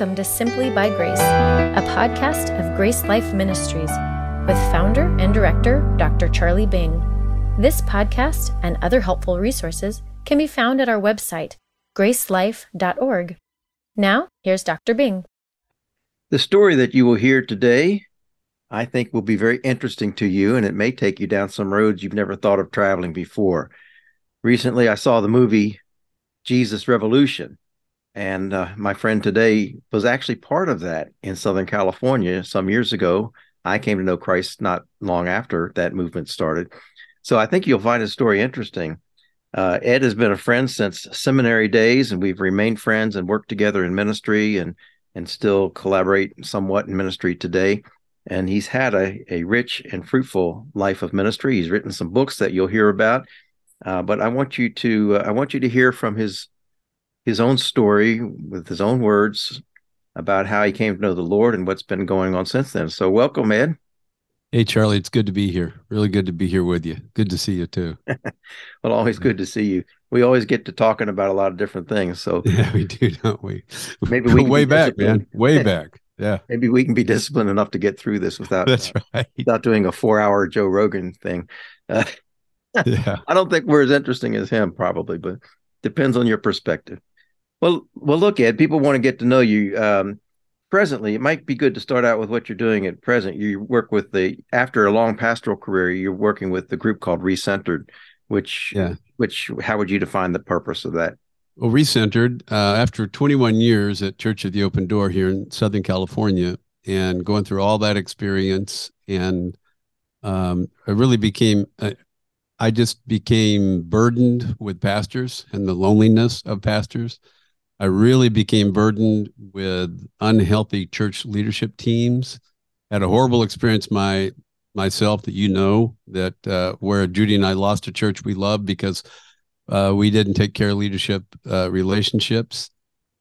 Welcome to Simply by Grace, a podcast of Grace Life Ministries with founder and director, Dr. Charlie Bing. This podcast and other helpful resources can be found at our website, gracelife.org. Now, here's Dr. Bing. The story that you will hear today, I think, will be very interesting to you, and it may take you down some roads you've never thought of traveling before. Recently, I saw the movie Jesus Revolution. And my friend today was actually part of that in Southern California some years ago. I came to know Christ not long after that movement started. So I think you'll find his story interesting. Ed has been a friend since seminary days, and we've remained friends and worked together in ministry and still collaborate somewhat in ministry today. And he's had a rich and fruitful life of ministry. He's written some books that you'll hear about. But I want you to hear from his own story with his own words about how he came to know the Lord and what's been going on since then. So welcome, Ed. Hey, Charlie, it's good to be here. Really good to be here with you. Good to see you, too. Well, always good to see you. We always get to talking about a lot of different things. So yeah, we do, don't we? Maybe we way back, man. Way back. Yeah. Maybe we can be disciplined enough to get through this without without doing a 4-hour Joe Rogan thing. Yeah. I don't think we're as interesting as him, probably, but depends on your perspective. Well, look, Ed, people want to get to know you presently. It might be good to start out with what you're doing at present. You work with after a long pastoral career, you're working with the group called Recentered, which how would you define the purpose of that? Well, Recentered, after 21 years at Church of the Open Door here in Southern California and going through all that experience, and I just became burdened with pastors and the loneliness of pastors. I really became burdened with unhealthy church leadership teams. Had a horrible experience myself that you know, that where Judy and I lost a church we loved because we didn't take care of leadership relationships.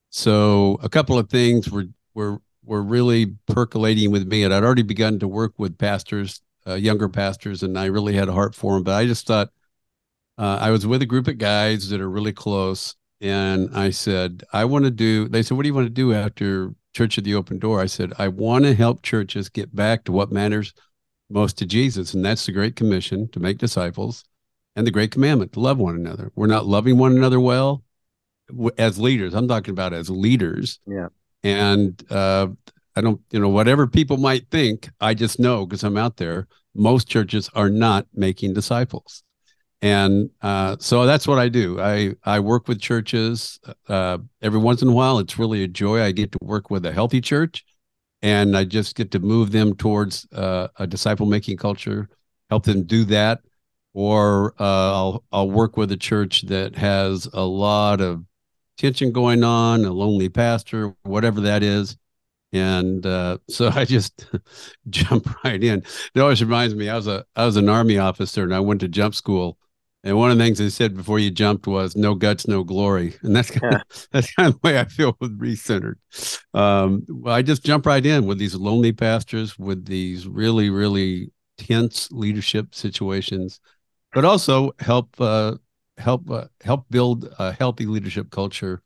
So a couple of things were really percolating with me, and I'd already begun to work with pastors, younger pastors, and I really had a heart for them. But I just thought I was with a group of guys that are really close. And I said, they said, what do you want to do after Church of the Open Door? I said, I want to help churches get back to what matters most to Jesus. And that's the Great Commission to make disciples and the Great Commandment to love one another. We're not loving one another well as leaders. I'm talking about as leaders. Yeah. And I don't, whatever people might think, I just know because I'm out there, most churches are not making disciples. And so that's what I do. I work with churches every once in a while. It's really a joy. I get to work with a healthy church, and I just get to move them towards a disciple-making culture, help them do that. Or I'll work with a church that has a lot of tension going on, a lonely pastor, whatever that is. And so I just jump right in. It always reminds me, I was an Army officer, and I went to jump school. And one of the things they said before you jumped was no guts, no glory. And that's kind of the way I feel with Recentered. Well, I just jump right in with these lonely pastors, with these really, really tense leadership situations, but also help build a healthy leadership culture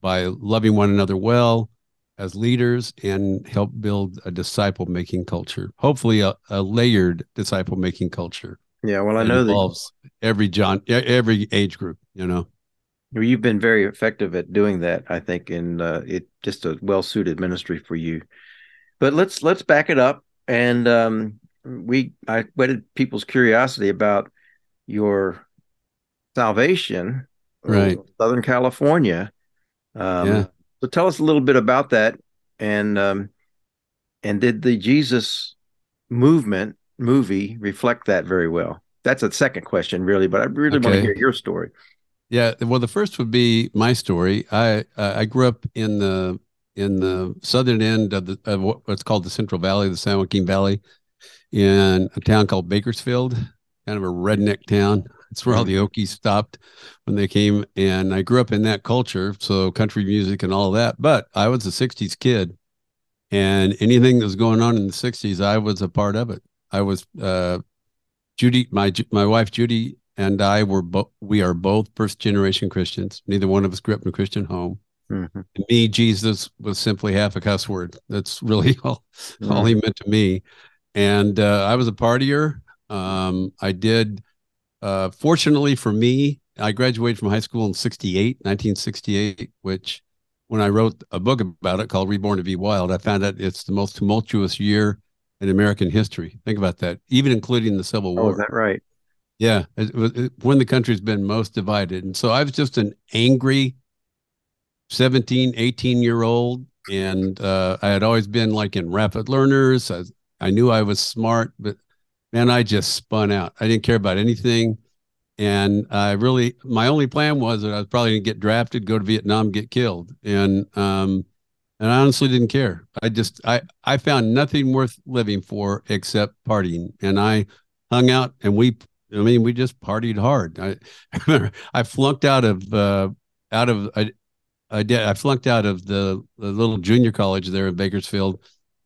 by loving one another well as leaders, and help build a disciple-making culture, hopefully a layered disciple-making culture. Yeah, well, I know that involves every age group, Well, you've been very effective at doing that, I think, and it's just a well-suited ministry for you. But let's back it up, and I whetted people's curiosity about your salvation, right? Southern California. Yeah. So tell us a little bit about that, and did the Jesus Movement movie reflect that very well? That's a second question, really, but I really want to hear your story. Yeah, well, the first would be my story. I grew up in the southern end of what's called the Central Valley, the San Joaquin Valley, in a town called Bakersfield, kind of a redneck town. It's where all the Okies stopped when they came, and I grew up in that culture, so country music and all that. But I was a 60s kid, and anything that was going on in the 60s, I was a part of it. I was Judy, my wife Judy, and I were both first generation Christians. Neither one of us grew up in a Christian home. Mm-hmm. To me, Jesus was simply half a cuss word. That's really all he meant to me. And I was a partier. I did, fortunately for me, I graduated from high school in 1968, which when I wrote a book about it called Reborn to Be Wild, I found out it's the most tumultuous year in American history. Think about that, even including the Civil War. Oh, is that right? Yeah. It was when the country's been most divided. And so I was just an angry 17, 18-year-old. And I had always been like in rapid learners. I knew I was smart, but man, I just spun out. I didn't care about anything. And I really, my only plan was that I was probably going to get drafted, go to Vietnam, get killed. And I honestly didn't care. I found nothing worth living for except partying. And I hung out and we just partied hard. I remember I flunked out of the little junior college there in Bakersfield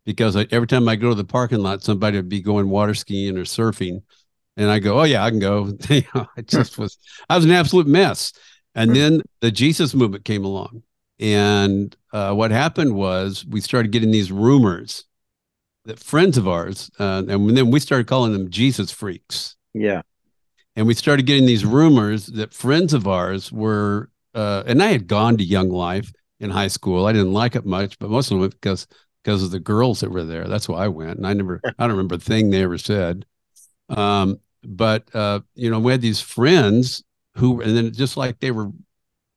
because every time I go to the parking lot, somebody would be going water skiing or surfing. And I go, oh yeah, I can go. I was an absolute mess. And then the Jesus movement came along. And what happened was we started getting these rumors that friends of ours, and then we started calling them Jesus freaks. Yeah. And we started getting these rumors that friends of ours were, and I had gone to Young Life in high school. I didn't like it much, but mostly because of the girls that were there. That's why I went. And I don't remember a thing they ever said. We had these friends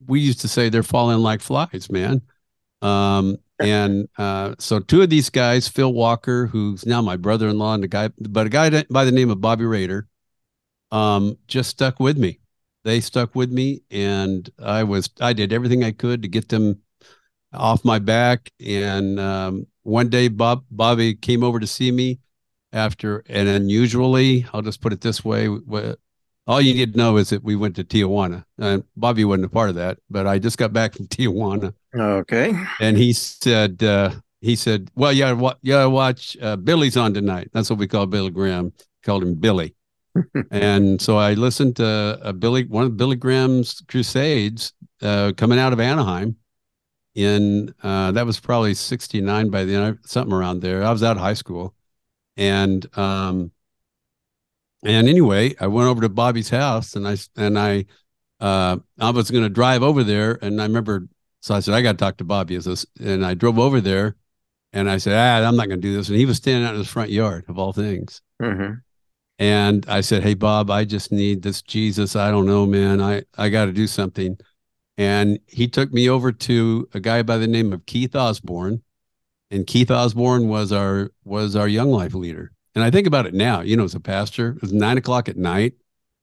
we used to say they're falling like flies, man. So two of these guys, Phil Walker, who's now my brother-in-law, and a guy by the name of Bobby Rader, just stuck with me. They stuck with me, and I did everything I could to get them off my back. And one day, Bobby came over to see me after, and unusually, I'll just put it this way, all you need to know is that we went to Tijuana, and Bobby wasn't a part of that, but I just got back from Tijuana. Okay. And he said, well, watch Billy's on tonight. That's what we call Billy Graham, called him Billy. And so I listened to one of Billy Graham's crusades coming out of Anaheim that was probably 69 by then, something around there. I was out of high school. And anyway, I went over to Bobby's house, and I was going to drive over there. And I remember, so I said, I got to talk to Bobby. And I drove over there, and I said, I'm not going to do this. And he was standing out in his front yard, of all things. Mm-hmm. And I said, hey, Bob, I just need this Jesus. I don't know, man. I got to do something. And he took me over to a guy by the name of Keith Osborne. And Keith Osborne was our Young Life leader. And I think about it now, as a pastor, it was 9:00 at night.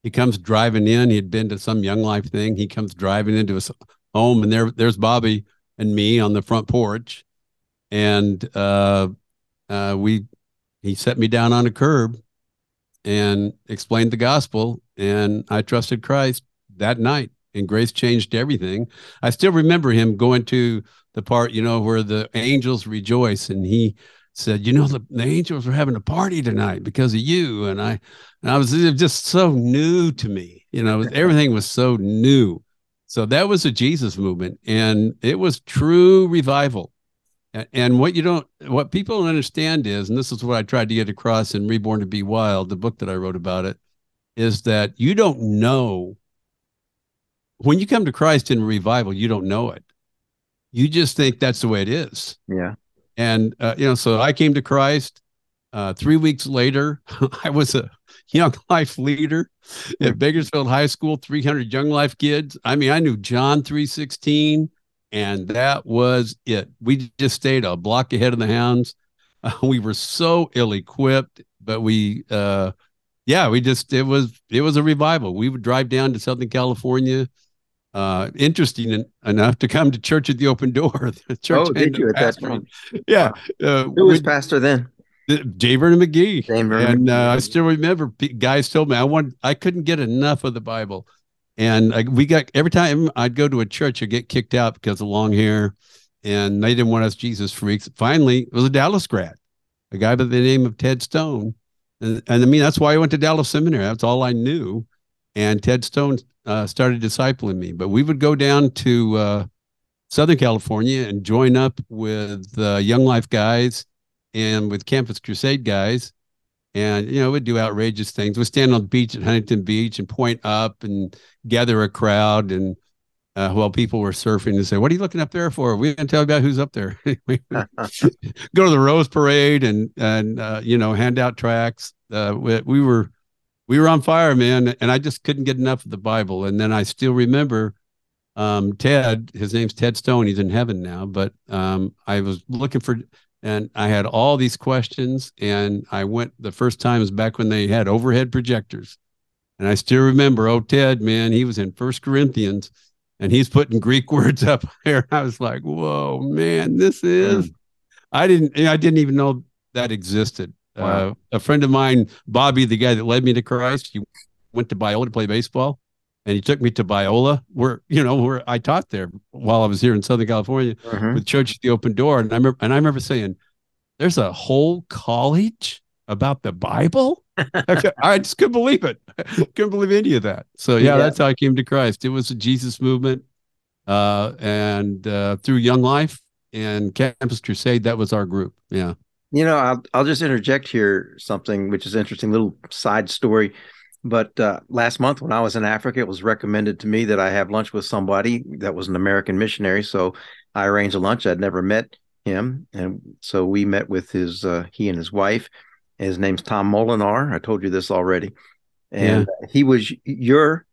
He comes driving in. He had been to some Young Life thing. He comes driving into his home, and there's Bobby and me on the front porch. And he set me down on a curb and explained the gospel. And I trusted Christ that night, and grace changed everything. I still remember him going to the part, where the angels rejoice, and he said, the angels are having a party tonight because of you. And I was just so new to me, everything was so new. So that was the Jesus movement, and it was true revival. And what people don't understand is, and this is what I tried to get across in Reborn to Be Wild, the book that I wrote about it, is that you don't know when you come to Christ in revival, you don't know it. You just think that's the way it is. Yeah. And, so I came to Christ 3 weeks later. I was a Young Life leader at Bakersfield High School, 300 Young Life kids. I mean, I knew John 3:16, and that was it. We just stayed a block ahead of the hounds. We were so ill-equipped, but it was a revival. We would drive down to Southern California. Interesting enough to come to Church at the Open Door. The church did you at that time? Yeah. Who was pastor then? J. Vernon McGee. I still remember guys told me I couldn't get enough of the Bible. And every time I'd go to a church, I'd get kicked out because of long hair, and they didn't want us Jesus freaks. Finally, it was a Dallas grad, a guy by the name of Ted Stone. And I mean, that's why I went to Dallas Seminary. That's all I knew. And Ted Stone started discipling me, but we would go down to Southern California and join up with Young Life guys and with Campus Crusade guys. And, you know, we'd do outrageous things. We'd stand on the beach at Huntington Beach and point up and gather a crowd. And while people were surfing and say, what are you looking up there for? We're going to tell you about who's up there. Go to the Rose Parade and you know, hand out tracts. We were on fire, man. And I just couldn't get enough of the Bible. And then I still remember Ted, his name's Ted Stone. He's in heaven now, but I was looking for... And I had all these questions, and I went the first time is back when they had overhead projectors. And I still remember, oh, Ted, man, he was in 1st Corinthians, and he's putting Greek words up there. I was like, whoa, man, this is, I didn't even know that existed. Wow. A friend of mine, Bobby, the guy that led me to Christ, he went to Biola to play baseball, and he took me to Biola, where I taught there while I was here in Southern California with Church of the Open Door. And I remember saying, there's a whole college about the Bible. I just couldn't believe it. Couldn't believe any of that. So yeah, that's how I came to Christ. It was a Jesus movement. And through Young Life and Campus Crusade, that was our group. Yeah. You know, I'll just interject here something, which is interesting, little side story. But last month when I was in Africa, it was recommended to me that I have lunch with somebody that was an American missionary. So I arranged a lunch. I'd never met him. And so we met with he and his wife. His name's Tom Molinar. I told you this already. And he was your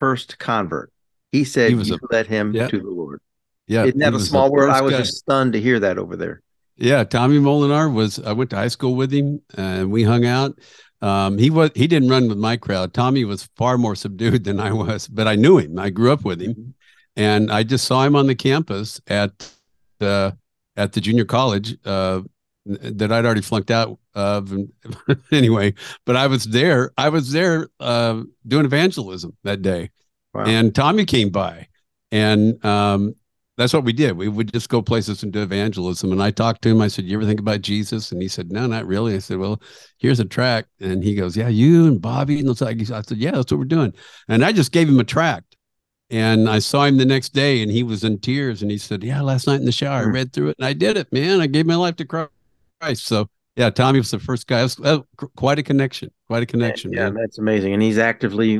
first convert. He said you led him to the Lord. Yeah. Isn't that a small world? I was just stunned to hear that over there. Yeah. Tommy Molinar I went to high school with him and we hung out. He didn't run with my crowd. Tommy was far more subdued than I was, but I knew him. I grew up with him, and I just saw him on the campus at the junior college that I'd already flunked out of. And anyway, but I was there doing evangelism that day. Wow. And Tommy came by, and that's what we did. We would just go places and do evangelism. And I talked to him. I said, you ever think about Jesus? And he said, no, not really. I said, well, here's a tract. And he goes, yeah, you and Bobby. And I said, yeah, that's what we're doing. And I just gave him a tract. And I saw him the next day, and he was in tears. And he said, yeah, last night in the shower, I read through it. And I did it, man. I gave my life to Christ. So, yeah, Tommy was the first guy. It was quite a connection, Yeah, man. That's amazing. And he's actively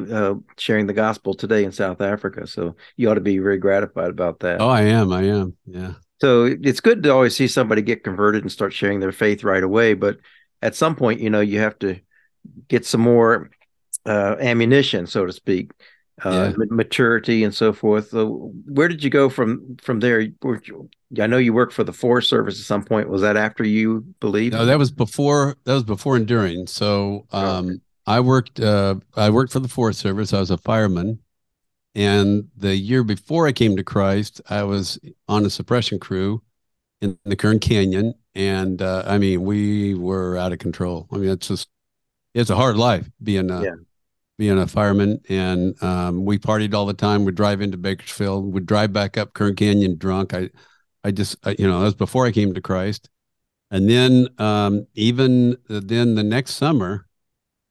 sharing the gospel today in South Africa. So you ought to be very gratified about that. Oh, I am. Yeah. So it's good to always see somebody get converted and start sharing their faith right away. But at some point, you know, you have to get some more ammunition, so to speak, maturity and so forth. So where did you go from there? I know you worked for the Forest Service at some point. Was that after you believed? No, that was before enduring. So I worked for the Forest Service. I was a fireman. And the year before I came to Christ, I was on a suppression crew in the Kern Canyon. And I mean, we were out of control. I mean, it's a hard life being a fireman. And we partied all the time. We'd drive into Bakersfield. We'd drive back up Kern Canyon drunk. I that was before I came to Christ. And then the next summer,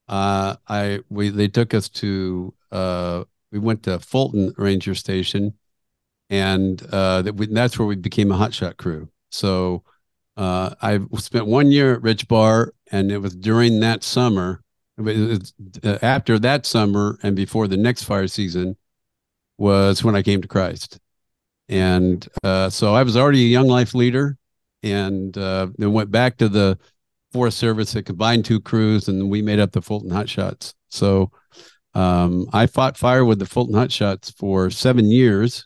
they took us to, we went to Fulton Ranger Station, and that's where we became a hotshot crew. So I spent 1 year at Rich Bar, and it was during that summer, after that summer and before the next fire season was when I came to Christ. And so I was already a Young Life leader, and then went back to the Forest Service. It combined two crews, and we made up the Fulton Hotshots. So I fought fire with the Fulton Hotshots for 7 years,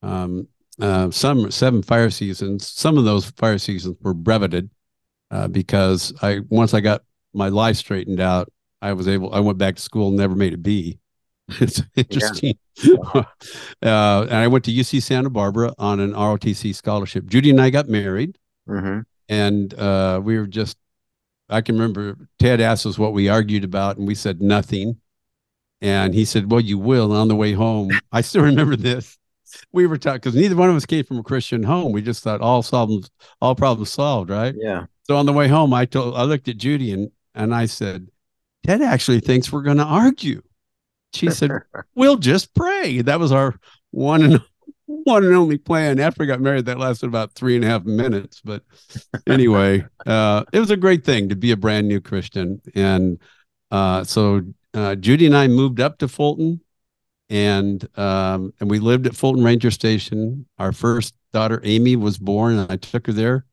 seven fire seasons. Some of those fire seasons were breveted because once I got my life straightened out, I went back to school and never made a B. It's interesting. Yeah. And I went to UC Santa Barbara on an ROTC scholarship. Judy and I got married, and we were just, I can remember Ted asked us what we argued about, and we said nothing. And he said, well, you will. And on the way home, I still remember this. We were talking because neither one of us came from a Christian home. We just thought all problems solved, right? Yeah. So on the way home, I looked at Judy and I said, Ted actually thinks we're going to argue. She said, we'll just pray. That was our one and one and only plan after I got married. That lasted about 3.5 minutes. But anyway, it was a great thing to be a brand new Christian. And so Judy and I moved up to Fulton, and we lived at Fulton Ranger Station. Our first daughter, Amy, was born, and I took her there.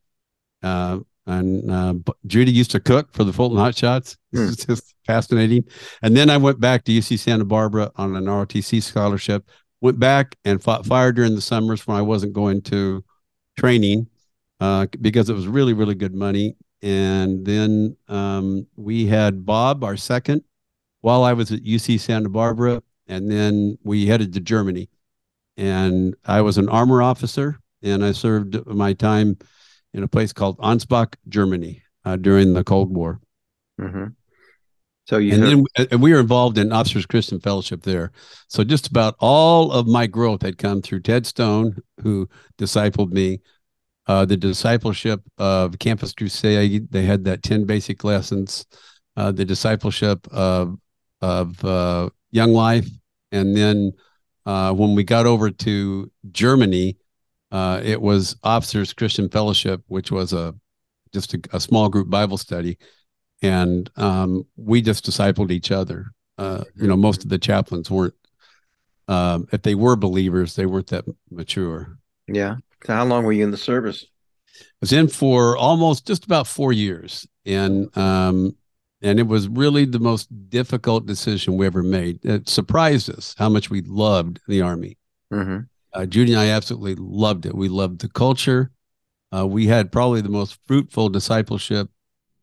And Judy used to cook for the Fulton Hotshots. It's just fascinating. And then I went back to UC Santa Barbara on an ROTC scholarship, went back and fought fire during the summers when I wasn't going to training because it was really, really good money. And then we had Bob, our second, while I was at UC Santa Barbara. And then we headed to Germany. And I was an armor officer, and I served my time in a place called Ansbach, Germany, during the Cold War. Mm-hmm. So then we were involved in Officers Christian Fellowship there. So just about all of my growth had come through Ted Stone, who discipled me, the discipleship of Campus Crusade. They had that 10 basic lessons, the discipleship of Young Life. And then when we got over to Germany, it was Officers Christian Fellowship, which was just a small group Bible study. And we just discipled each other. Most of the chaplains weren't, if they were believers, they weren't that mature. Yeah. So how long were you in the service? I was in for just about 4 years. And it was really the most difficult decision we ever made. It surprised us how much we loved the Army. Mm-hmm. Judy and I absolutely loved it. We loved the culture. We had probably the most fruitful discipleship,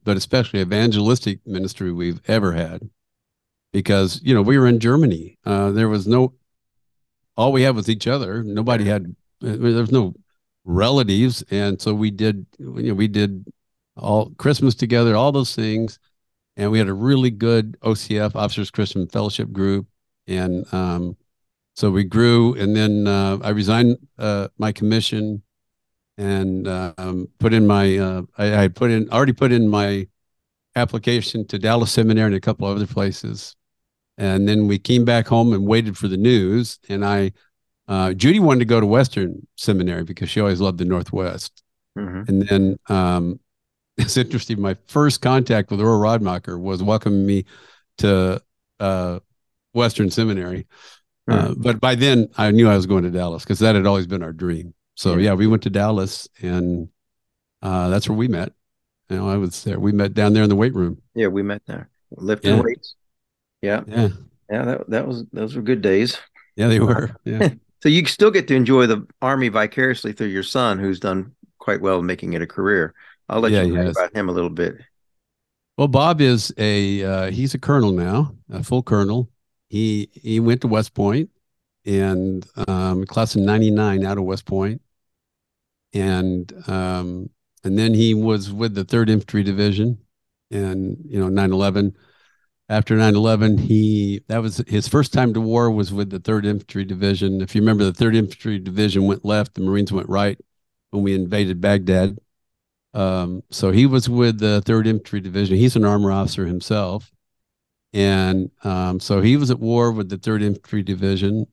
but especially evangelistic ministry we've ever had, because, we were in Germany. All we had was each other. Nobody had, there was no relatives. And so we did all Christmas together, all those things. And we had a really good OCF, Officers Christian Fellowship group. And, so we grew, and then I resigned my commission, and I had already put in my application to Dallas Seminary and a couple of other places. And then we came back home and waited for the news. And Judy wanted to go to Western Seminary because she always loved the Northwest. Mm-hmm. And then it's interesting. My first contact with Earl Rodmacher was welcoming me to Western Seminary. But by then I knew I was going to Dallas because that had always been our dream. So yeah, we went to Dallas, and that's where we met. I was there. We met down there in the weight room. Yeah, we met there. Lifting weights. Yeah. Yeah. Yeah. Those were good days. Yeah, they were. Yeah. So you still get to enjoy the Army vicariously through your son, who's done quite well making it a career. I'll let you talk about him a little bit. Well, Bob is he's a colonel now, a full colonel. He went to West Point, and class of 99 out of West Point. And then he was with the 3rd Infantry Division, and 9/11. After 9/11, that was his first time to war, was with the 3rd Infantry Division. If you remember, the 3rd Infantry Division went left, the Marines went right when we invaded Baghdad. So he was with the 3rd Infantry Division. He's an armor officer himself. And so he was at war with the 3rd Infantry Division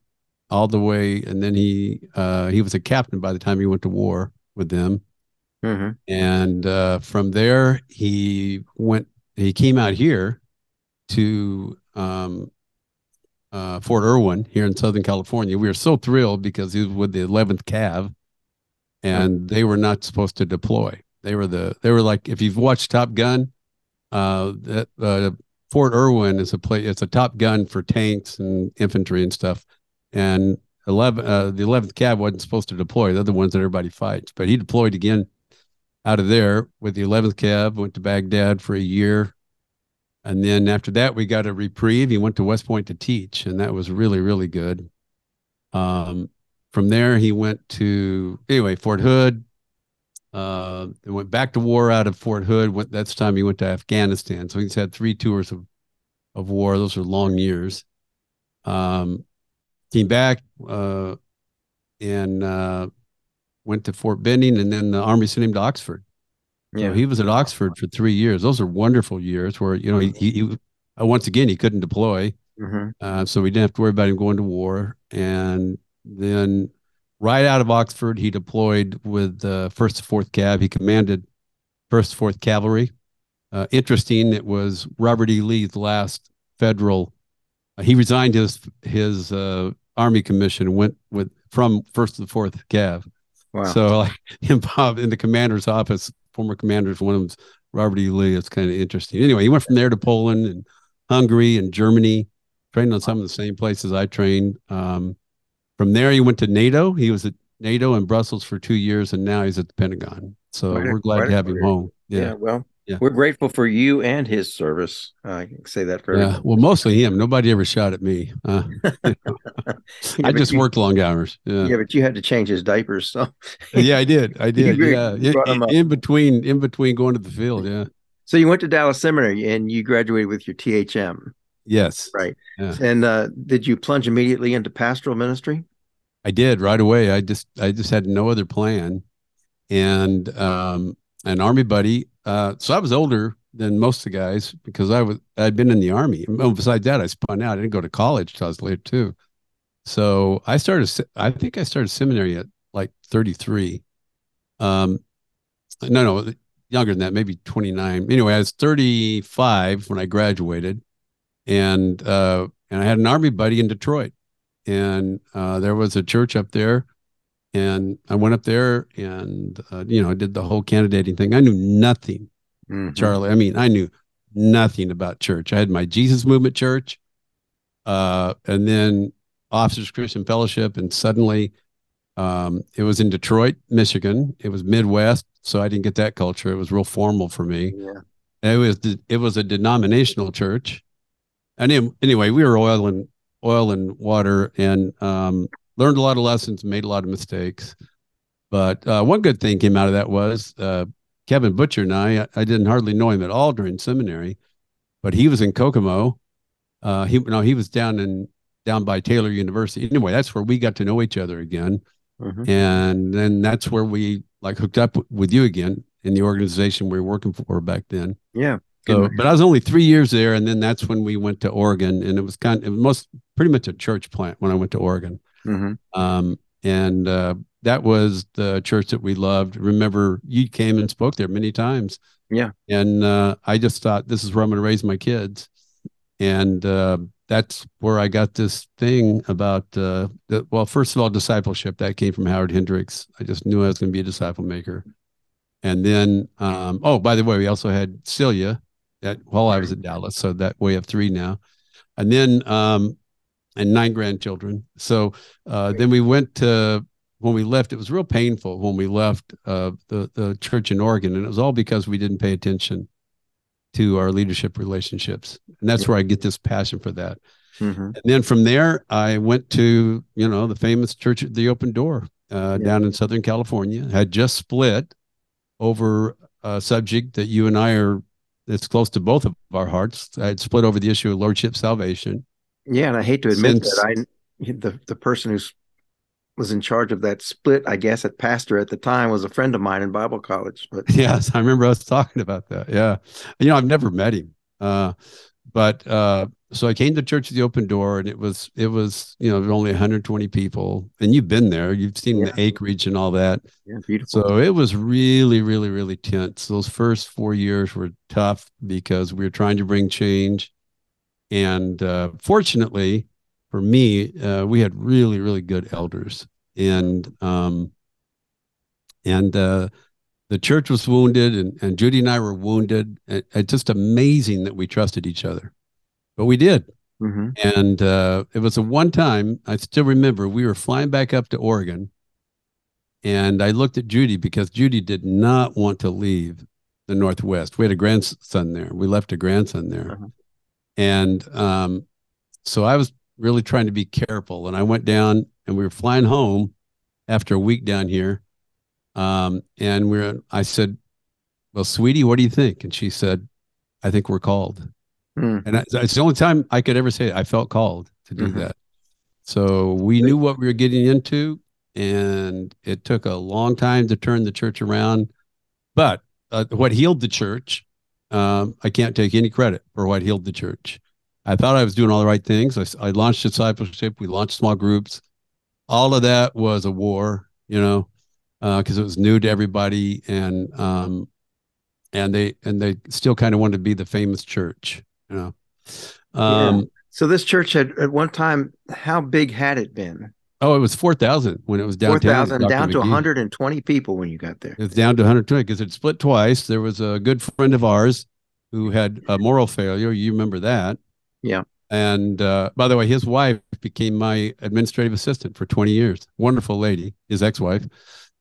all the way, and then he was a captain by the time he went to war with them. Mm-hmm. And from there he came out here to Fort Irwin here in Southern California. We were so thrilled because he was with the 11th Cav, and mm-hmm. They were not supposed to deploy. They were like, if you've watched Top Gun, Fort Irwin is a place. It's a Top Gun for tanks and infantry and stuff. And the 11th Cav wasn't supposed to deploy. They're the ones that everybody fights. But he deployed again out of there with the 11th Cav. Went to Baghdad for a year, and then after that we got a reprieve. He went to West Point to teach, and that was really, really good. From there he went to Fort Hood. They went back to war out of Fort Hood. That's time he went to Afghanistan. So he's had 3 tours of war. Those are long years. Came back and went to Fort Benning, and then the Army sent him to Oxford. Yeah, so he was at Oxford for 3 years. Those are wonderful years where, he once again, he couldn't deploy. Mm-hmm. So we didn't have to worry about him going to war. And then Right out of Oxford, he deployed with the 1st to 4th Cav. He commanded 1st to 4th Cavalry. Interesting, it was Robert E. Lee's last federal. He resigned his Army commission and went from 1st to 4th Cav. Wow. So like him, Bob, in the commander's office, former commanders, one of them's Robert E. Lee. It's kind of interesting. Anyway, he went from there to Poland and Hungary and Germany, trained on some of the same places I trained. From there, he went to NATO. He was at NATO in Brussels for 2 years, and now he's at the Pentagon. So we're glad to have him home. Yeah, well, we're grateful for you and his service. I can say that for everyone. Well, mostly him. Nobody ever shot at me. I just worked long hours. Yeah. Yeah, but you had to change his diapers. So I did. In between going to the field. Yeah. So you went to Dallas Seminary and you graduated with your THM. Yes. Right. Yeah. And did you plunge immediately into pastoral ministry? I did right away. I just had no other plan. And an Army buddy. So I was older than most of the guys because I'd been in the Army. And besides that, I spun out. I didn't go to college till I was later too. So I think I started seminary at like 33. No, younger than that, maybe 29. Anyway, I was 35 when I graduated. And I had an Army buddy in Detroit, and there was a church up there, and I went up there and did the whole candidating thing. I knew nothing, Charlie. I mean, I knew nothing about church. I had my Jesus Movement church, and then Officers Christian Fellowship, and suddenly it was in Detroit, Michigan. It was Midwest, so I didn't get that culture. It was real formal for me. Yeah. It was a denominational church. And anyway, we were oil and water, and learned a lot of lessons, made a lot of mistakes. But one good thing came out of that was Kevin Butcher and I didn't hardly know him at all during seminary, but he was in Kokomo. He was down by Taylor University. Anyway, that's where we got to know each other again. Mm-hmm. And then that's where we like hooked up with you again in the organization we were working for back then. Yeah. So, but I was only 3 years there, and then that's when we went to Oregon, and it was pretty much a church plant when I went to Oregon, and that was the church that we loved. Remember, you came and spoke there many times, and I just thought this is where I'm going to raise my kids, and that's where I got this thing about first of all, discipleship that came from Howard Hendricks. I just knew I was going to be a disciple maker, and then by the way, we also had Celia. While I was at Dallas, so that we have three now, and then and 9 grandchildren. So then we went to when we left. It was real painful when we left the church in Oregon, and it was all because we didn't pay attention to our leadership relationships, and that's where I get this passion for that. And then from there, I went to the famous Church of the Open Door down in Southern California. Had just split over a subject that you and I are. It's close to both of our hearts. I had split over the issue of lordship salvation. Yeah, and I hate to admit that the person who was in charge of that split, I guess, at pastor at the time, was a friend of mine in Bible college. But yes, I remember us talking about that. Yeah, I've never met him, so I came to Church of the Open Door, and it was only 120 people, and you've been there, you've seen the acreage and all that. Yeah, beautiful. So it was really, really, really tense. Those first 4 years were tough because we were trying to bring change, and fortunately for me, we had really, really good elders, and the church was wounded, and Judy and I were wounded. It's just amazing that we trusted each other. But we did. And it was a one time, I still remember, we were flying back up to Oregon, and I looked at Judy because Judy did not want to leave the Northwest. We had a grandson there. We left a grandson there. And so I was really trying to be careful. And I went down, and we were flying home after a week down here. And I said, well, sweetie, what do you think? And she said, I think we're called. And it's the only time I could ever say it. I felt called to do that. So we knew what we were getting into, and it took a long time to turn the church around. But what healed the church, I can't take any credit for what healed the church. I thought I was doing all the right things. I launched discipleship. We launched small groups. all of that was a war, you know, because it was new to everybody. And they still kind of wanted to be the famous church, you know. Yeah. So this church had at one time, how big had it been? Oh, it was 4,000 when it was downtown. 4,000 down to 120 people when you got there. It's down to 120 because it split twice. There was a good friend of ours who had a moral failure. You remember that? Yeah. And by the way, his wife became my administrative assistant for 20 years. Wonderful lady, his ex-wife.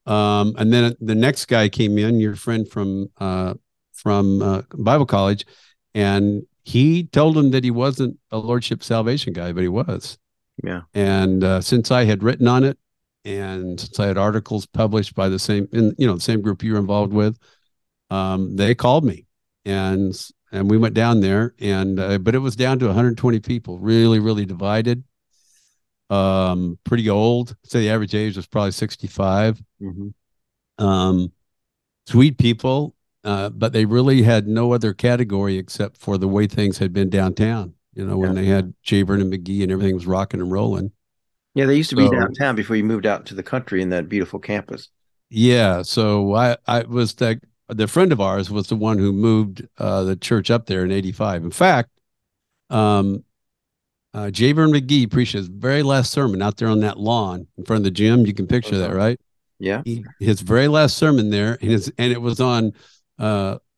And then the next guy came in, your friend from Bible college, and he told him that he wasn't a Lordship Salvation guy, but he was. Yeah. And since I had written on it, and since I had articles published by the same, the same group you were involved with, they called me, and we went down there, and but it was down to 120 people, really, really divided. Pretty old. I'd say the average age was probably 65. Mm-hmm. Sweet people, but they really had no other category except for the way things had been downtown. You know, when they had J. Vernon McGee and everything was rocking and rolling. Yeah, they used to be downtown before you moved out to the country in that beautiful campus. Yeah, so I was the friend of ours was the one who moved the church up there in 85. In fact, J. Vernon McGee preached his very last sermon out there on that lawn in front of the gym. You can picture that, right? Yeah. His very last sermon there, and it was on...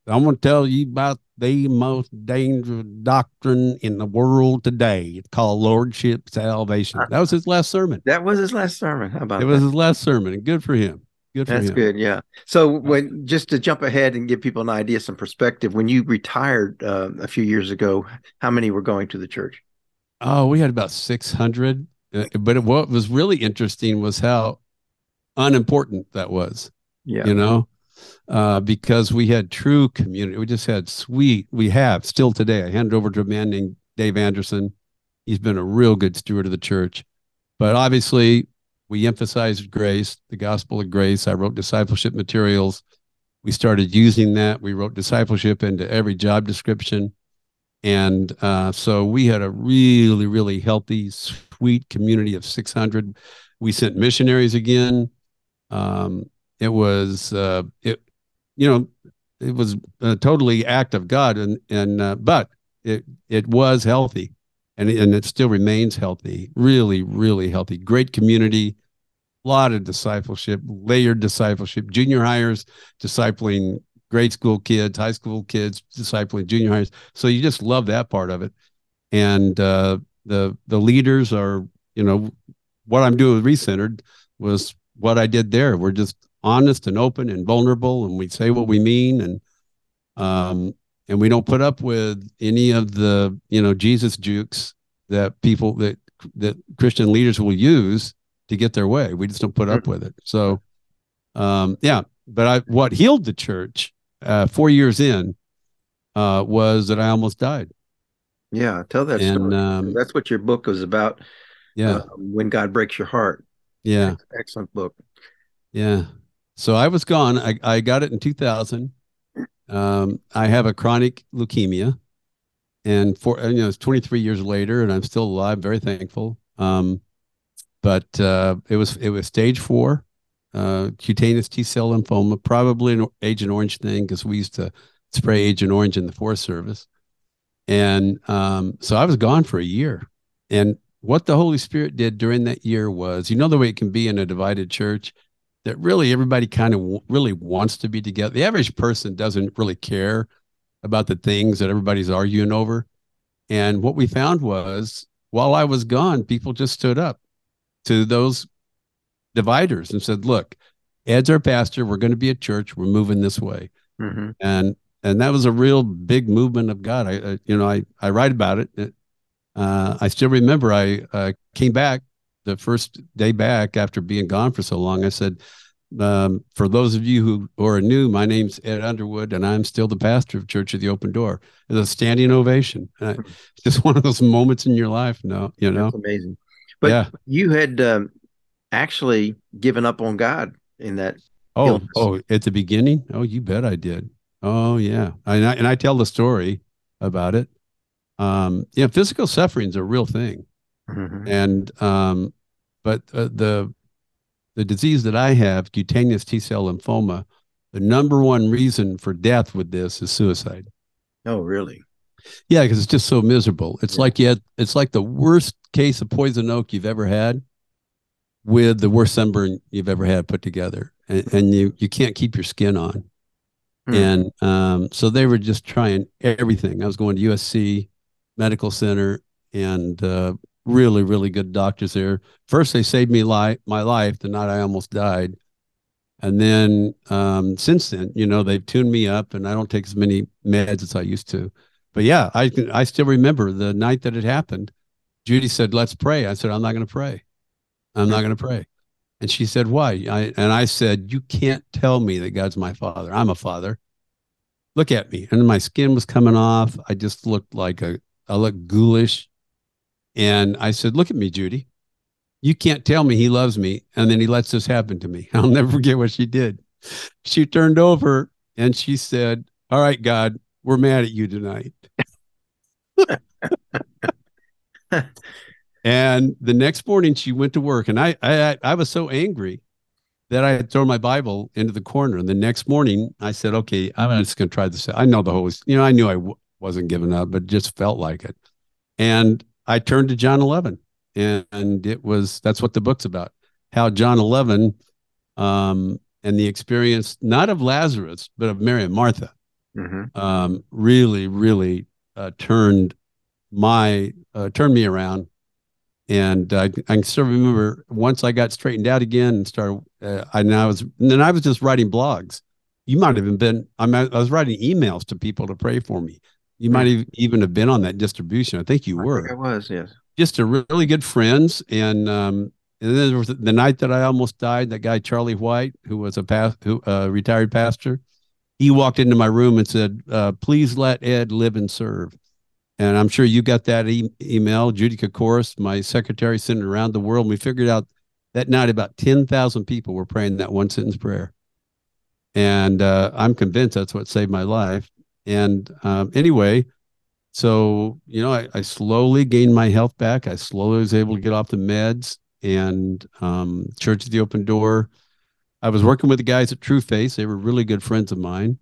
I'm going to tell you about the most dangerous doctrine in the world today. It's called Lordship Salvation. That was his last sermon. That was his last sermon. How about it? It was his last sermon, and good for him. Good for him. That's good, yeah. So when just to jump ahead and give people an idea, some perspective, when you retired a few years ago, how many were going to the church? Oh, we had about 600. But what was really interesting was how unimportant that was, you know? Because we had true community. We just had we have still today. I handed over to a man named Dave Anderson. He's been a real good steward of the church, but obviously we emphasized grace, the gospel of grace. I wrote discipleship materials. We started using that. We wrote discipleship into every job description. And, so we had a really, really healthy, sweet community of 600. We sent missionaries again. It was, it was a totally act of God, but it was healthy, and it still remains healthy, really, really healthy. Great community, a lot of discipleship, layered discipleship, junior hires discipling grade school kids, high school kids discipling junior hires. So you just love that part of it, and the leaders are, what I'm doing with Recentered was what I did there. We're just honest and open and vulnerable, and we say what we mean, and we don't put up with any of the Jesus jukes that people that Christian leaders will use to get their way. We just don't put up with it. So but what healed the church 4 years in was that I almost died. Yeah, tell that story. That's what your book was about. Yeah, When God Breaks Your Heart. Yeah, excellent book. Yeah. So I was gone. I got it in 2000. I have a chronic leukemia, and it's 23 years later, and I'm still alive. Very thankful. But it was stage 4, cutaneous T-cell lymphoma, probably an Agent Orange thing, because we used to spray Agent Orange in the Forest Service. And so I was gone for a year. And what the Holy Spirit did during that year was, the way it can be in a divided church, that really everybody kind of really wants to be together. The average person doesn't really care about the things that everybody's arguing over. And what we found was, while I was gone, people just stood up to those dividers and said, look, Ed's our pastor. We're going to be a church. We're moving this way. Mm-hmm. And that was a real big movement of God. I write about it. I still remember I came back. The first day back after being gone for so long, I said, for those of you who are new, my name's Ed Underwood, and I'm still the pastor of Church of the Open Door. It's a standing ovation. It's just one of those moments in your life. That's amazing. But you had actually given up on God in that. Oh, at the beginning. Oh, you bet I did. Oh yeah. And I tell the story about it. Physical suffering is a real thing. Mm-hmm. And, But the disease that I have, cutaneous T-cell lymphoma, the number one reason for death with this is suicide. Oh, really? Yeah, because it's just so miserable. It's like you had, it's like the worst case of poison oak you've ever had with the worst sunburn you've ever had put together. And you can't keep your skin on. Mm. And so they were just trying everything. I was going to USC Medical Center and really, really good doctors there. First, they saved me my life the night I almost died. And then since then, you know, they've tuned me up and I don't take as many meds as I used to. But yeah, I still remember the night that it happened. Judy said, "Let's pray." I said, "I'm not going to pray. I'm not going to pray." And she said, "Why?" I said, "You can't tell me that God's my father. I'm a father. Look at me." And my skin was coming off. I just looked like I looked ghoulish. And I said, "Look at me, Judy. You can't tell me he loves me. And then he lets this happen to me." I'll never forget what she did. She turned over and she said, "All right, God, we're mad at you tonight." And the next morning she went to work, and I was so angry that I had thrown my Bible into the corner. And the next morning I said, "Okay, I'm just going to try this out. I know the Holy, you know, I knew I wasn't giving up, but it just felt like it." And I turned to John 11, and it was, that's what the book's about, how John 11 and the experience, not of Lazarus, but of Mary and Martha, really, really turned me around. And I can still remember once I got straightened out again and started, I was just writing blogs. You might have been, I was writing emails to people to pray for me. You might have even have been on that distribution. I think you were. I was, yes. Just a really good friends. And then there was the night that I almost died, that guy, Charlie White, who was a retired pastor. He walked into my room and said, "Please let Ed live and serve." And I'm sure you got that email. Judy Kokoris, my secretary, sent it around the world. We figured out that night about 10,000 people were praying that one sentence prayer. And I'm convinced that's what saved my life. And anyway, so, you know, I slowly gained my health back. I slowly was able to get off the meds, and Church of the Open Door. I was working with the guys at True Face. They were really good friends of mine.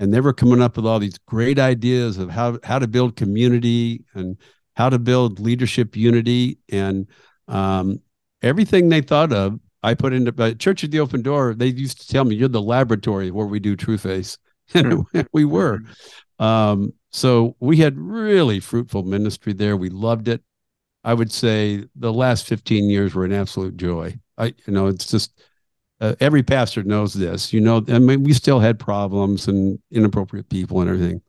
And they were coming up with all these great ideas of how to build community and how to build leadership unity. And everything they thought of, I put into Church of the Open Door. They used to tell me, "You're the laboratory where we do True Face." And we were. So we had really fruitful ministry there. We loved it. I would say the last 15 years were an absolute joy. It's just... every pastor knows this, you know, I mean, we still had problems and inappropriate people and everything,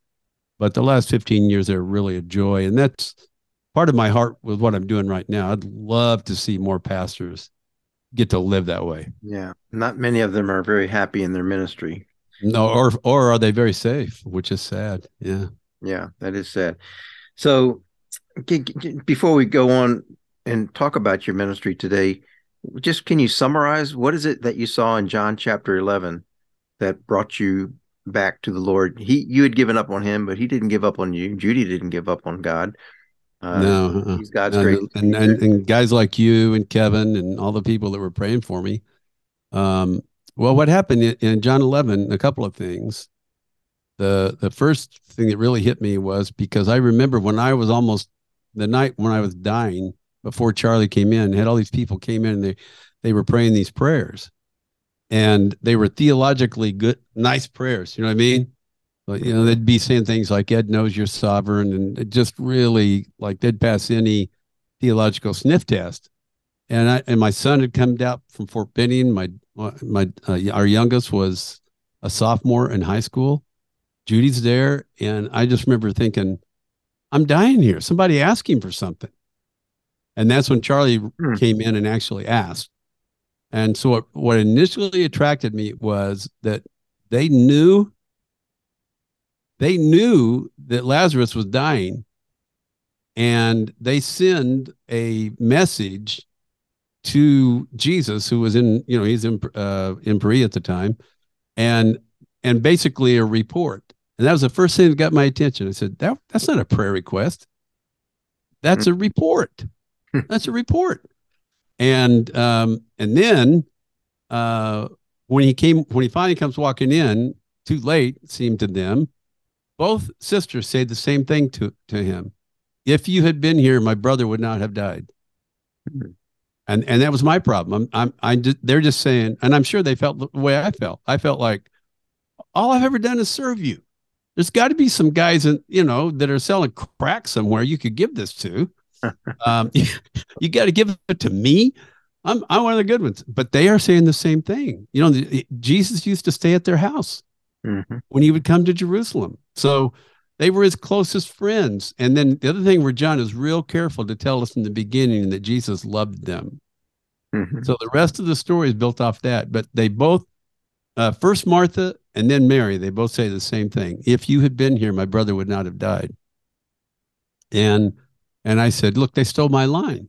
but the last 15 years, they're really a joy. And that's part of my heart with what I'm doing right now. I'd love to see more pastors get to live that way. Yeah. Not many of them are very happy in their ministry. No, or are they very safe, which is sad. Yeah. Yeah, that is sad. So before we go on and talk about your ministry today, just can you summarize what is it that you saw in John chapter 11 that brought you back to the Lord? You had given up on him, but he didn't give up on you. Judy didn't give up on God. No, he's God's great. And guys like you and Kevin and all the people that were praying for me. Well, what happened in John 11? A couple of things. The first thing that really hit me was because I remember when I was almost the night when I was dying. Before Charlie came in, had all these people came in and they were praying these prayers, and they were theologically good, nice prayers. You know what I mean? But, you know, they'd be saying things like, "Ed knows you're sovereign." And it just really, like, they'd pass any theological sniff test. And my son had come out from Fort Benning. Our youngest was a sophomore in high school. Judy's there. And I just remember thinking, I'm dying here. Somebody asking for something. And that's when Charlie came in and actually asked. And so what initially attracted me was that they knew that Lazarus was dying, and they send a message to Jesus, who was in Perea at the time, and basically a report. And that was the first thing that got my attention. I said, that's not a prayer request. That's a report. That's a report. And then when he finally comes walking in, too late, it seemed to them, both sisters said the same thing to him. If you had been here, my brother would not have died. Mm-hmm. And that was my problem. They're just saying, and I'm sure they felt the way I felt. I felt like all I've ever done is serve you. There's got to be some guys in, you know, that are selling crack somewhere you could give this to. You got to give it to me. I'm one of the good ones. But they are saying the same thing. You know, Jesus used to stay at their house mm-hmm. when he would come to Jerusalem. So they were his closest friends. And then the other thing where John is real careful to tell us in the beginning that Jesus loved them. Mm-hmm. So the rest of the story is built off that. But they both, first Martha and then Mary, they both say the same thing. If you had been here, my brother would not have died. And I said, look, they stole my line.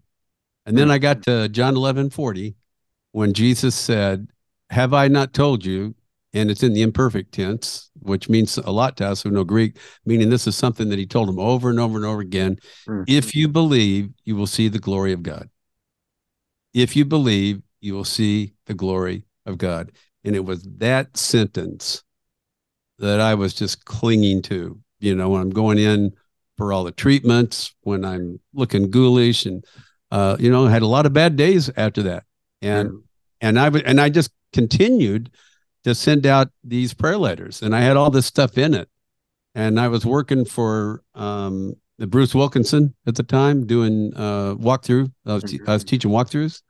And then I got to John 11:40 when Jesus said, have I not told you? And it's in the imperfect tense, which means a lot to us who know Greek, meaning this is something that he told them over and over and over again. Mm-hmm. If you believe, you will see the glory of God. If you believe, you will see the glory of God. And it was that sentence that I was just clinging to, you know, when I'm going in for all the treatments, when I'm looking ghoulish and, you know, I had a lot of bad days after that. And, and I just continued to send out these prayer letters. And I had all this stuff in it. And I was working for the Bruce Wilkinson at the time doing walkthrough. I was teaching walkthroughs.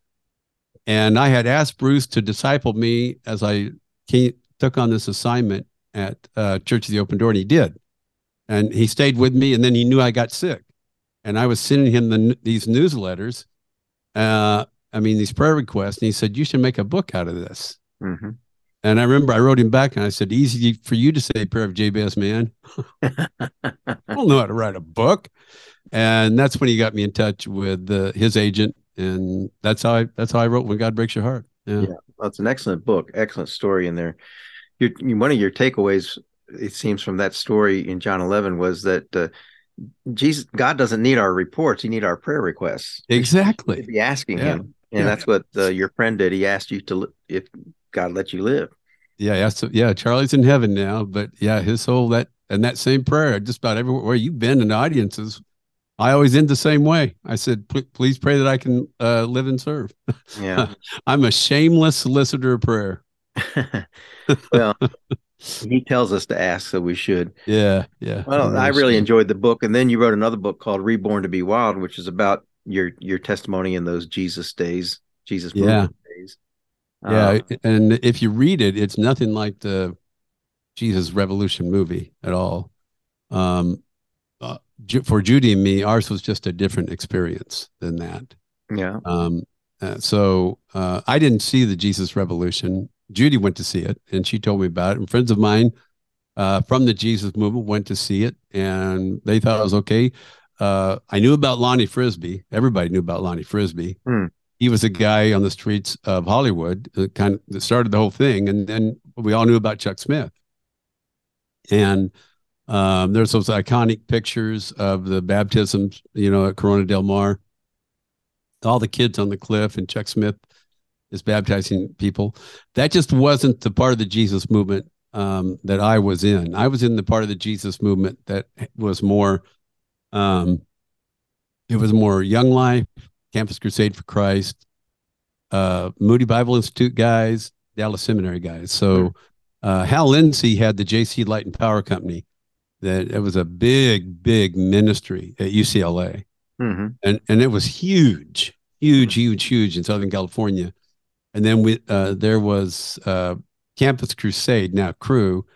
And I had asked Bruce to disciple me as I took on this assignment at Church of the Open Door. And he did. And he stayed with me. And then he knew I got sick. And I was sending him these newsletters. These prayer requests. And he said, you should make a book out of this. Mm-hmm. And I remember I wrote him back and I said, easy for you to say prayer of Jabez, man. I don't know how to write a book. And that's when he got me in touch with his agent. And that's how I wrote When God Breaks Your Heart. Yeah. That's an excellent book. Excellent story in there. One of your takeaways, it seems, from that story in John 11 was that God doesn't need our reports. He needs our prayer requests. Exactly. You should be asking him. And that's what your friend did. He asked you if God let you live. Yeah, Charlie's in heaven now, but yeah, his soul, that same prayer, just about everywhere you've been in the audiences, I always end the same way. I said, please pray that I can live and serve. Yeah. I'm a shameless solicitor of prayer. Well, he tells us to ask, so we should. Yeah. Well, I really enjoyed the book. And then you wrote another book called Reborn to Be Wild, which is about your testimony in those Jesus days, Jesus movement days. And if you read it, it's nothing like the Jesus Revolution movie at all. For Judy and me, ours was just a different experience than that. Yeah. So I didn't see the Jesus Revolution. Judy went to see it, and she told me about it. And friends of mine from the Jesus movement went to see it, and they thought it was okay. I knew about Lonnie Frisbee. Everybody knew about Lonnie Frisbee. Mm. He was a guy on the streets of Hollywood that started the whole thing. And then we all knew about Chuck Smith. And there's those iconic pictures of the baptisms, you know, at Corona Del Mar, all the kids on the cliff and Chuck Smith is baptizing people. That just wasn't the part of the Jesus movement that I was in. I was in the part of the Jesus movement that was more, it was more Young Life, Campus Crusade for Christ, Moody Bible Institute guys, Dallas Seminary guys. So Hal Lindsey had the JC Light and Power Company. That it was a big, big ministry at UCLA. Mm-hmm. And it was huge, huge, huge, huge in Southern California. And then there was Campus Crusade, now Crew.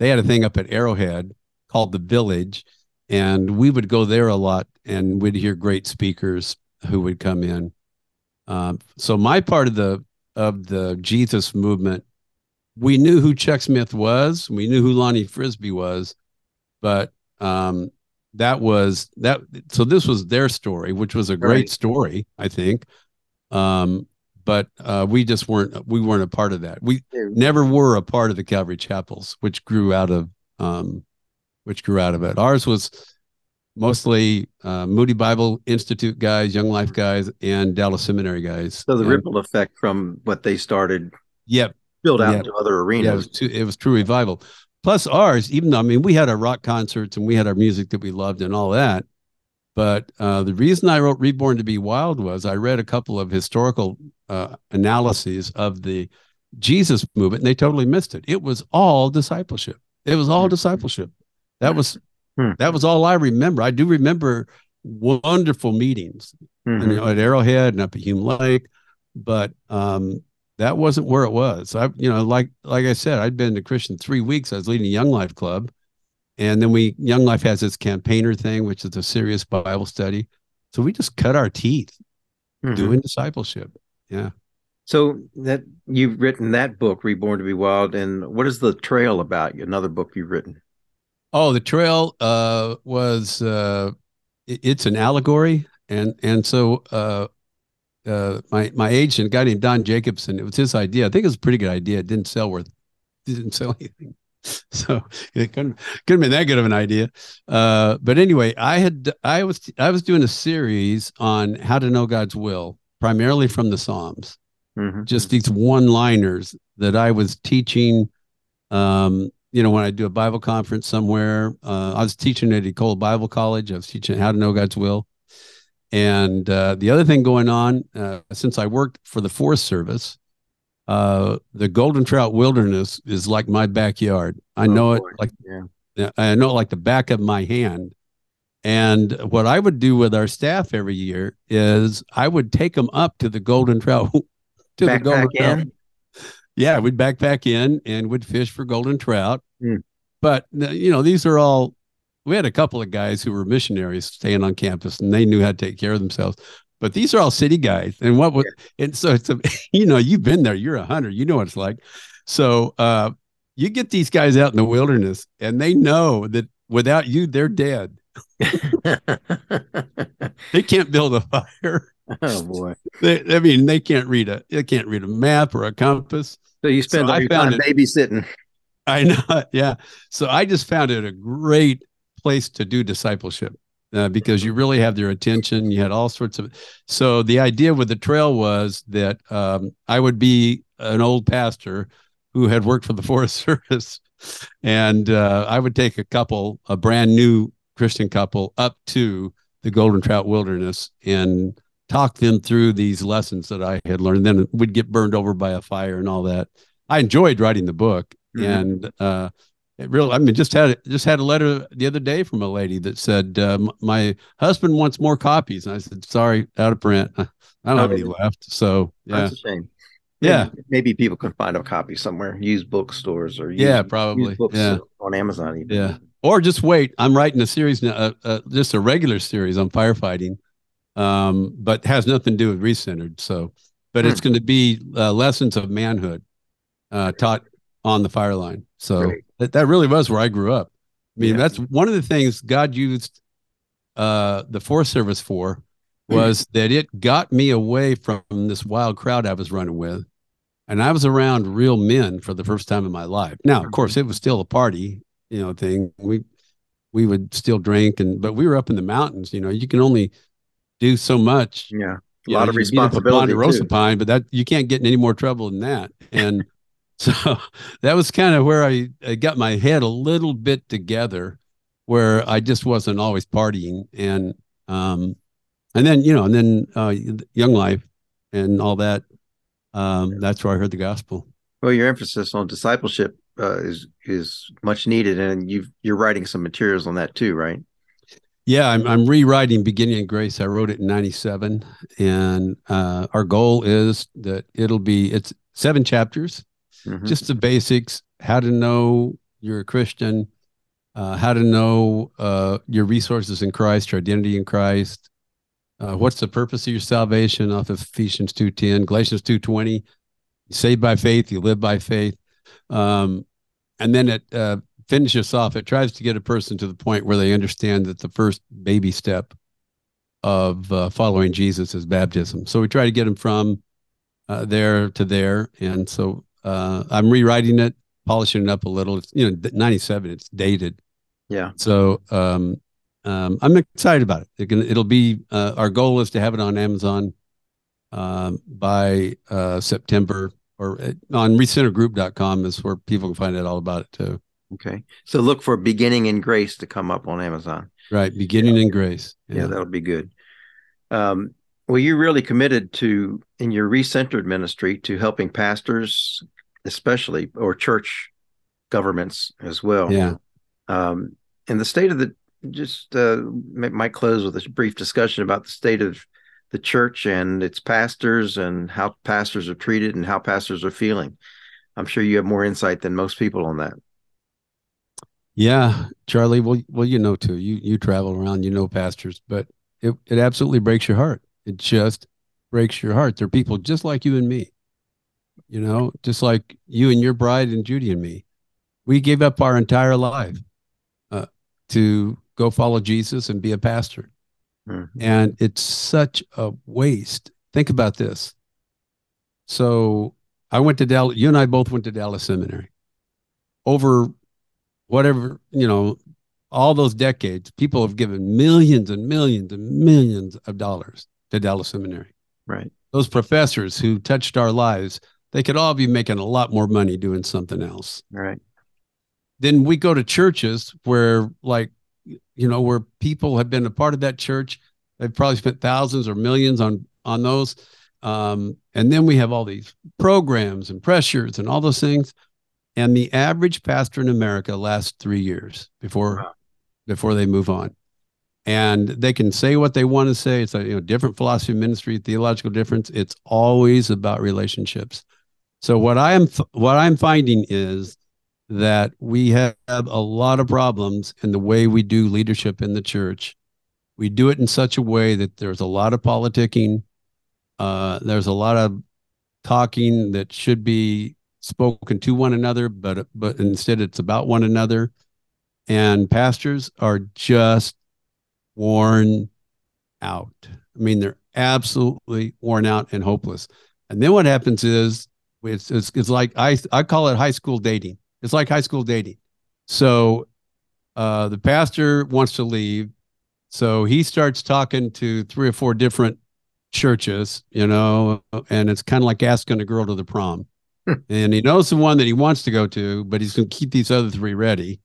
They had a thing up at Arrowhead called The Village. And we would go there a lot and we'd hear great speakers who would come in. So my part of the Jesus movement, we knew who Chuck Smith was. We knew who Lonnie Frisbee was, but so this was their story, which was a great story, I think. But we weren't a part of that. We never were a part of the Calvary Chapels, which grew out of it. Ours was mostly Moody Bible Institute guys, Young Life guys, and Dallas Seminary guys. So the ripple effect from what they started spilled out to other arenas. Yeah, it was true revival. Plus ours, even though, I mean, we had our rock concerts and we had our music that we loved and all that. But the reason I wrote Reborn to be Wild was I read a couple of historical analyses of the Jesus movement, and they totally missed it. It was all discipleship. It was all discipleship. That was all I remember. I do remember wonderful meetings and, you know, at Arrowhead and up at Hume Lake, but that wasn't where it was. I, you know, like I said, I'd been a Christian 3 weeks. I was leading a Young Life club, and then Young Life has its campaigner thing, which is a serious Bible study. So we just cut our teeth doing discipleship. Yeah. So that you've written that book, Reborn to be Wild, and what is The Trail about? Another book you've written. Oh, The Trail was it's an allegory, and so my agent, a guy named Don Jacobson, it was his idea. I think it was a pretty good idea. It didn't sell anything, so it couldn't have been that good of an idea. But anyway, I was doing a series on how to know God's will, primarily from the Psalms. Just these one-liners that I was teaching, you know, when I do a Bible conference somewhere. I was teaching at Ecole Bible College. I was teaching how to know God's will. And the other thing going on, since I worked for the Forest Service, the Golden Trout Wilderness is like my backyard. I know it like the back of my hand. And what I would do with our staff every year is I would take them up to the Golden Trout we'd backpack in and would fish for golden trout. But, you know, these are all, we had a couple of guys who were missionaries staying on campus and they knew how to take care of themselves, but these are all city guys. And and so it's, you know, you've been there, you're a hunter, you know what it's like. So you get these guys out in the wilderness and they know that without you, they're dead. They can't build a fire. Oh boy! They can't read a map or a compass. So you spend all your time babysitting. I know, yeah. So I just found it a great place to do discipleship because you really have their attention. You had all sorts of. So the idea with The Trail was that I would be an old pastor who had worked for the Forest Service, and I would take a brand new Christian couple, up to the Golden Trout Wilderness and talk them through these lessons that I had learned. Then we'd get burned over by a fire and all that. I enjoyed writing the book, and it really, I mean, just had a letter the other day from a lady that said, my husband wants more copies. And I said, sorry, out of print. I don't have any left. So yeah. That's a shame. Yeah. Maybe people can find a copy somewhere, used bookstores or used books on Amazon. Even. Yeah. Or just wait. I'm writing a series now, just a regular series on firefighting. But has nothing to do with Recentered. So, but it's going to be lessons of manhood taught on the fire line. So that really was where I grew up. I mean, that's one of the things God used the Forest Service for was that it got me away from this wild crowd I was running with. And I was around real men for the first time in my life. Now, of course, it was still a party, you know, thing. We would still drink, but we were up in the mountains, you know, you can only do so much. Yeah. A lot of responsibility. Ponderosa pine, but that you can't get in any more trouble than that. And so that was kind of where I got my head a little bit together, where I just wasn't always partying. And then, you know, Young Life and all that. That's where I heard the gospel. Well, your emphasis on discipleship is much needed. And you're writing some materials on that too, right? Yeah, I'm rewriting Beginning in Grace. I wrote it in 1997, and our goal is that it's 7 chapters, just the basics: how to know you're a Christian, how to know your resources in Christ, your identity in Christ, what's the purpose of your salvation off of Ephesians 2:10, Galatians 2:20, saved by faith, you live by faith, and then it finishes off. It tries to get a person to the point where they understand that the first baby step of following Jesus is baptism. So we try to get them from there to there. And so I'm rewriting it, polishing it up a little. It's, you know, 1997, it's dated. Yeah. So I'm excited about it. It'll be our goal is to have it on Amazon by September, or on recentergroup.com is where people can find out all about it too. Okay. So look for Beginning in Grace to come up on Amazon. Right. Beginning in Grace. Yeah, that'll be good. Well, you're really committed to, in your Recentered ministry, to helping pastors, especially, or church governments as well. Yeah. And the state of the, just might close with a brief discussion about the state of the church and its pastors and how pastors are treated and how pastors are feeling. I'm sure you have more insight than most people on that. Yeah, Charlie, well, you know, too, you travel around, you know, pastors, but it absolutely breaks your heart. It just breaks your heart. They're people just like you and me, you know, just like you and your bride and Judy and me. We gave up our entire life to go follow Jesus and be a pastor. Mm-hmm. And it's such a waste. Think about this. So I went to Dallas. You and I both went to Dallas Seminary. Over whatever, you know, all those decades, people have given millions and millions and millions of dollars to Dallas Seminary. Right. Those professors who touched our lives, they could all be making a lot more money doing something else. Right. Then we go to churches where, like, you know, where people have been a part of that church. They've probably spent thousands or millions on those. And then we have all these programs and pressures and all those things. And the average pastor in America lasts 3 years before they move on. And they can say what they want to say. It's a, you know, different philosophy of ministry, theological difference. It's always about relationships. So what I'm finding is that we have a lot of problems in the way we do leadership in the church. We do it in such a way that there's a lot of politicking. There's a lot of talking that should be spoken to one another, but instead it's about one another. And pastors are just worn out. I mean, they're absolutely worn out and hopeless. And then what happens is it's like, I call it high school dating. It's like high school dating. So the pastor wants to leave. So he starts talking to 3 or 4 different churches, you know, and it's kind of like asking a girl to the prom. And he knows the one that he wants to go to, but he's going to keep these other 3 ready.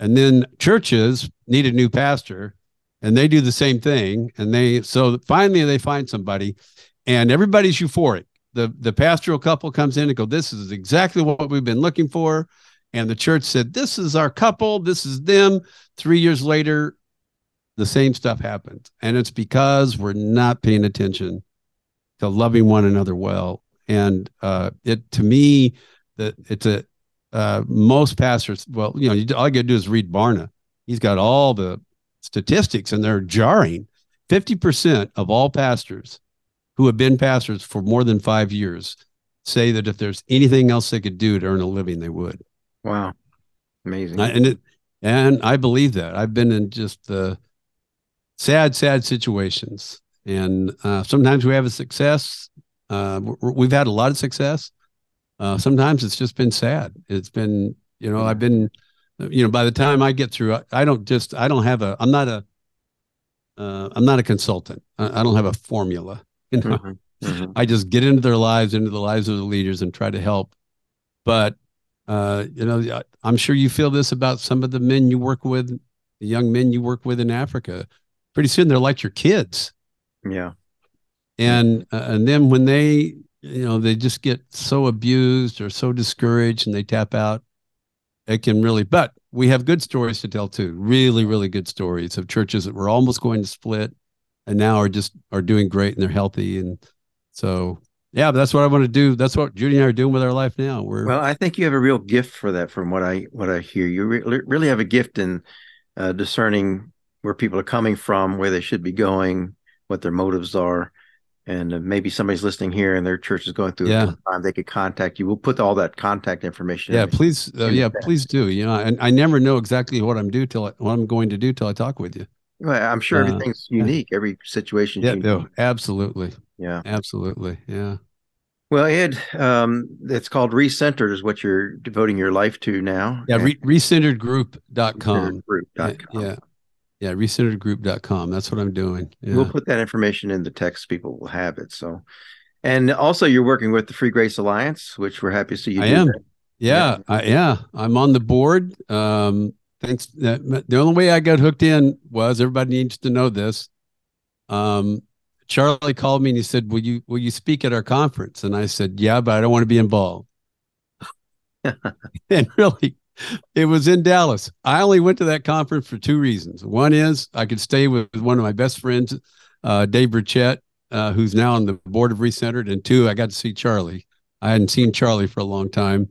And then churches need a new pastor, and they do the same thing. And so finally they find somebody, and everybody's euphoric. The pastoral couple comes in and go, this is exactly what we've been looking for. And the church said, this is our couple. This is them. 3 years later, the same stuff happens. And it's because we're not paying attention to loving one another well. And most pastors, well, you know, all you got to do is read Barna. He's got all the statistics, and they're jarring. 50% of all pastors who have been pastors for more than 5 years say that if there's anything else they could do to earn a living, they would. Wow. Amazing. And I believe that. I've been in just the sad, sad situations. And sometimes we have a success. We've had a lot of success. Sometimes it's just been sad. It's been, you know, I've been, you know, by the time I get through, I'm not a consultant. I don't have a formula. You know, I just get into the lives of the leaders, and try to help. But, you know, I'm sure you feel this about some of the men you work with, the young men you work with in Africa. Pretty soon they're like your kids. Yeah. And then when they, you know, they just get so abused or so discouraged and they tap out, it can really, but we have good stories to tell too. Really, really good stories of churches that were almost going to split, and now are doing great, and they're healthy. And so, yeah, but that's what I want to do. That's what Judy and I are doing with our life now. I think you have a real gift for that, from what I hear. You really have a gift in discerning where people are coming from, where they should be going, what their motives are. And maybe somebody's listening here and their church is going through a tough time. They could contact you. We'll put all that contact information. Yeah, please. Please do. You know, and I never know exactly what I'm going to do till I talk with you. Well, I'm sure everything's unique. Every situation. Yeah, no, absolutely. Yeah, absolutely. Yeah. Well, Ed, it's called Recentered is what you're devoting your life to now. Yeah, recenteredgroup.com. Yeah, Yeah, recenteredgroup.com. That's what I'm doing. Yeah. We'll put that information in the text. People will have it. So, and also you're working with the Free Grace Alliance, which we're happy to see you. I am. Yeah, yeah. I'm on the board. Thanks. The only way I got hooked in was, everybody needs to know this. Charlie called me and he said, will you speak at our conference? And I said, yeah, but I don't want to be involved. And really, it was in Dallas. I only went to that conference for two reasons. One is I could stay with one of my best friends, Dave Burchett, who's now on the board of Recentered. And two, I got to see Charlie. I hadn't seen Charlie for a long time.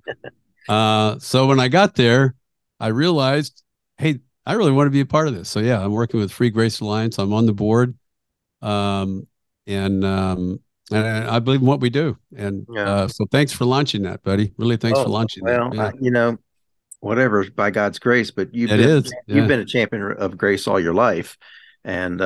So when I got there, I realized, hey, I really want to be a part of this. So yeah, I'm working with Free Grace Alliance. I'm on the board. And I believe in what we do. And yeah. So thanks for launching that, buddy. Really, thanks for launching that. Yeah. You know, whatever, by God's grace, but you've been a champion of grace all your life, and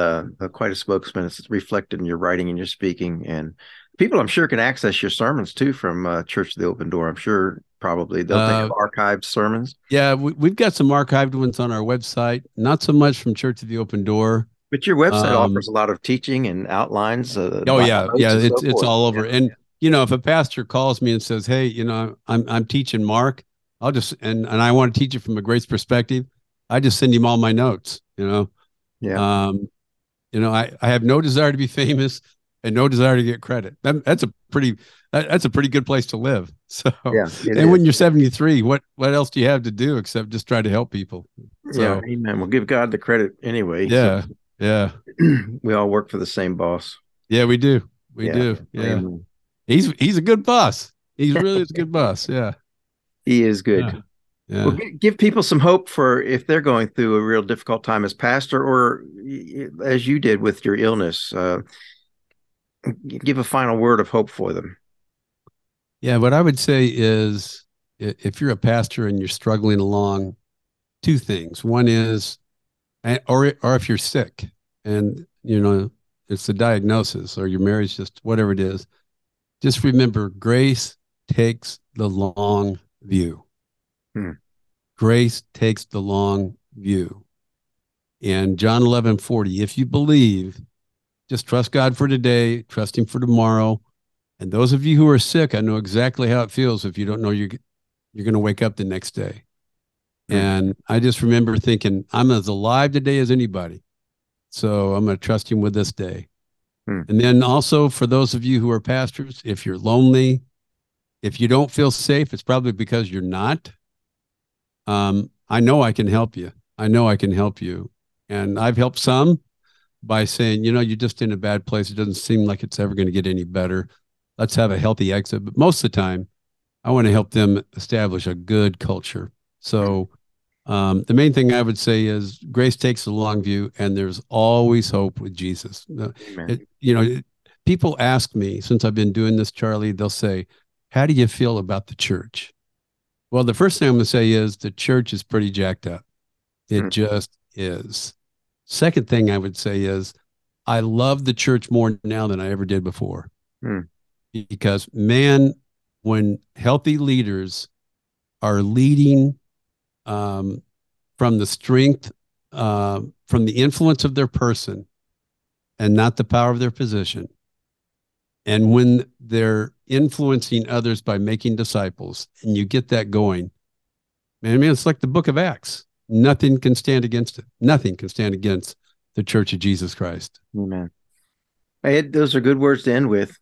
quite a spokesman. It's reflected in your writing and your speaking, and people, I'm sure, can access your sermons too from Church of the Open Door. I'm sure probably they'll have archived sermons. Yeah, we've got some archived ones on our website, not so much from Church of the Open Door. But your website offers a lot of teaching and outlines. It's all over. Yeah. And you know, if a pastor calls me and says, "Hey, you know, I'm teaching Mark," I'll just and I want to teach it from a grace perspective, I just send him all my notes. You know, yeah. You know, I have no desire to be famous and no desire to get credit. That's a pretty good place to live. So yeah, when you're 73, what else do you have to do except just try to help people? So, yeah, amen. We'll give God the credit anyway. Yeah. So. Yeah. We all work for the same boss. Yeah, we do. We do. Yeah. Man. He's a good boss. He's really a good boss. Yeah. He is good. Yeah. Yeah. Well, give people some hope for if they're going through a real difficult time as pastor, or as you did with your illness, give a final word of hope for them. Yeah. What I would say is, if you're a pastor and you're struggling along, two things. One is, or if you're sick and, you know, it's the diagnosis, or your marriage, just whatever it is, just remember, grace takes the long view. Grace takes the long view. And John 11:40, if you believe, just trust God for today, trust him for tomorrow. And those of you who are sick, I know exactly how it feels if you don't know you're going to wake up the next day. And I just remember thinking, I'm as alive today as anybody, so I'm going to trust him with this day. And then also, for those of you who are pastors, if you're lonely, if you don't feel safe, it's probably because you're not. I know I can help you. And I've helped some by saying, you know, you're just in a bad place. It doesn't seem like it's ever going to get any better. Let's have a healthy exit. But most of the time, I want to help them establish a good culture. So the main thing I would say is, grace takes the long view, and there's always hope with Jesus. People ask me, since I've been doing this, Charlie, they'll say, how do you feel about the church? Well, the first thing I'm going to say is, the church is pretty jacked up. It just is. Second thing I would say is, I love the church more now than I ever did before. Because, man, when healthy leaders are leading from the strength, from the influence of their person and not the power of their position, and when they're influencing others by making disciples, and you get that going, man, it's like the book of Acts. Nothing can stand against it. Nothing can stand against the Church of Jesus Christ. Amen. Ed, those are good words to end with.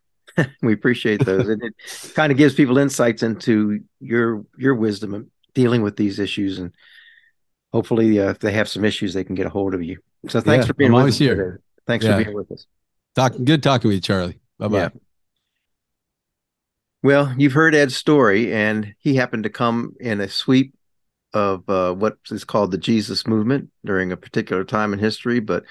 We appreciate those. And it kind of gives people insights into your wisdom of dealing with these issues, and hopefully if they have some issues, they can get a hold of you. So thanks for being with us here. Today. Thanks for being with us. Good talking with you, Charlie. Bye-bye. Yeah. Well, you've heard Ed's story, and he happened to come in a sweep of what is called the Jesus movement during a particular time in history. But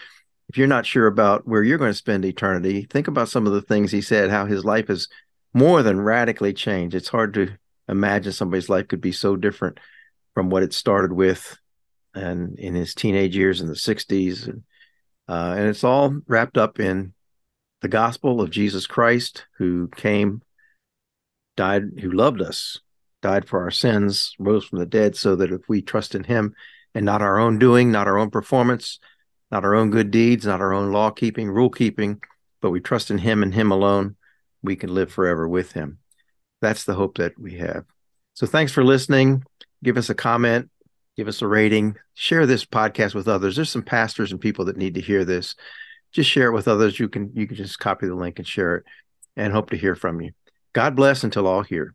if you're not sure about where you're going to spend eternity, think about some of the things he said, how his life is more than radically changed. It's hard to imagine somebody's life could be so different from what it started with, and in his teenage years in the 60s. And it's all wrapped up in the gospel of Jesus Christ, who came, died, who loved us, died for our sins, rose from the dead, so that if we trust in him, and not our own doing, not our own performance, not our own good deeds, not our own law keeping, rule keeping, but we trust in him and him alone. We can live forever with him. That's the hope that we have. So thanks for listening. Give us a comment. Give us a rating. Share this podcast with others. There's some pastors and people that need to hear this. Just share it with others. You can just copy the link and share it, and hope to hear from you. God bless until all here.